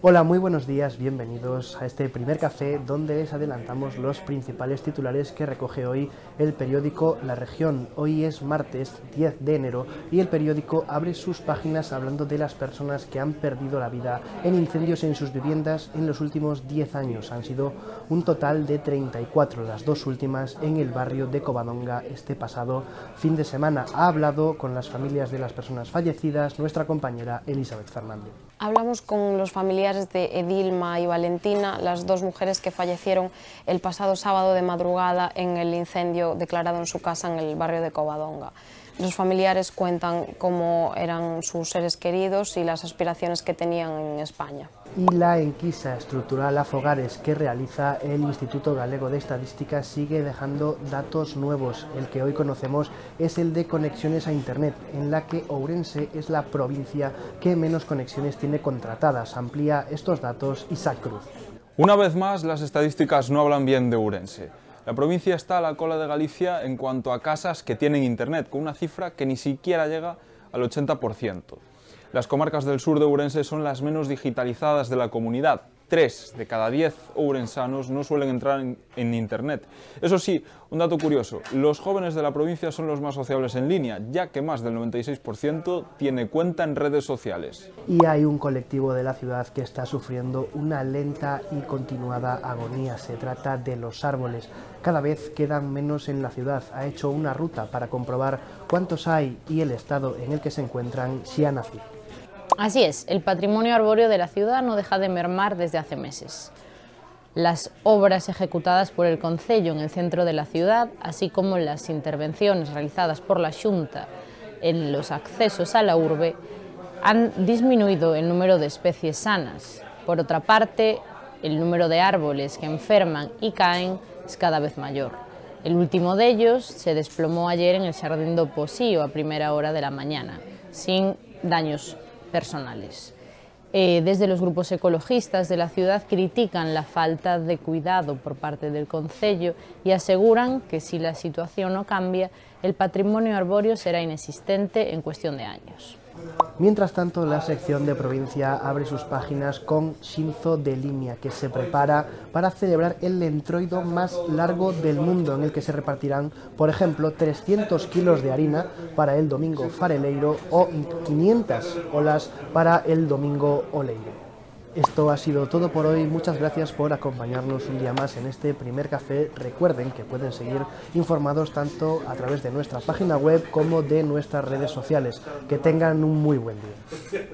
Hola, muy buenos días, bienvenidos a este primer café donde les adelantamos los principales titulares que recoge hoy el periódico La Región. Hoy es martes 10 de enero y el periódico abre sus páginas hablando de las personas que han perdido la vida en incendios en sus viviendas en los últimos 10 años. Han sido un total de 34, las dos últimas en el barrio de Covadonga este pasado fin de semana. Ha hablado con las familias de las personas fallecidas nuestra compañera Elisabeth Fernández. Hablamos con los familiares de Edilma y Valentina, las dos mujeres que fallecieron el pasado sábado de madrugada en el incendio declarado en su casa en el barrio de Covadonga. Los familiares cuentan cómo eran sus seres queridos y las aspiraciones que tenían en España. Y la enquisa estructural a fogares que realiza el Instituto Galego de Estadística sigue dejando datos nuevos. El que hoy conocemos es el de conexiones a Internet, en la que Ourense es la provincia que menos conexiones tiene contratadas. Amplía estos datos Isaac Cruz. Una vez más, las estadísticas no hablan bien de Ourense. La provincia está a la cola de Galicia en cuanto a casas que tienen Internet, con una cifra que ni siquiera llega al 80%. Las comarcas del sur de Ourense son las menos digitalizadas de la comunidad. 3 de cada 10 ourensanos no suelen entrar en Internet. Eso sí, un dato curioso, los jóvenes de la provincia son los más sociables en línea, ya que más del 96% tiene cuenta en redes sociales. Y hay un colectivo de la ciudad que está sufriendo una lenta y continuada agonía. Se trata de los árboles. Cada vez quedan menos en la ciudad. Ha hecho una ruta para comprobar cuántos hay y el estado en el que se encuentran Xiánati. Así es, el patrimonio arbóreo de la ciudad no deja de mermar desde hace meses. Las obras ejecutadas por el Concello en el centro de la ciudad, así como las intervenciones realizadas por la Xunta en los accesos a la urbe, han disminuido el número de especies sanas. Por otra parte, el número de árboles que enferman y caen es cada vez mayor. El último de ellos se desplomó ayer en el Xardín do Posío a primera hora de la mañana, sin daños personales. Desde los grupos ecologistas de la ciudad critican la falta de cuidado por parte del Concello y aseguran que si la situación no cambia, el patrimonio arbóreo será inexistente en cuestión de años. Mientras tanto, la sección de provincia abre sus páginas con Xinzo de Limia, que se prepara para celebrar el entroido más largo del mundo, en el que se repartirán, por ejemplo, 300 kilos de harina para el domingo fareleiro o 500 olas para el domingo oleiro. Esto ha sido todo por hoy, muchas gracias por acompañarnos un día más en este primer café. Recuerden que pueden seguir informados tanto a través de nuestra página web como de nuestras redes sociales. Que tengan un muy buen día.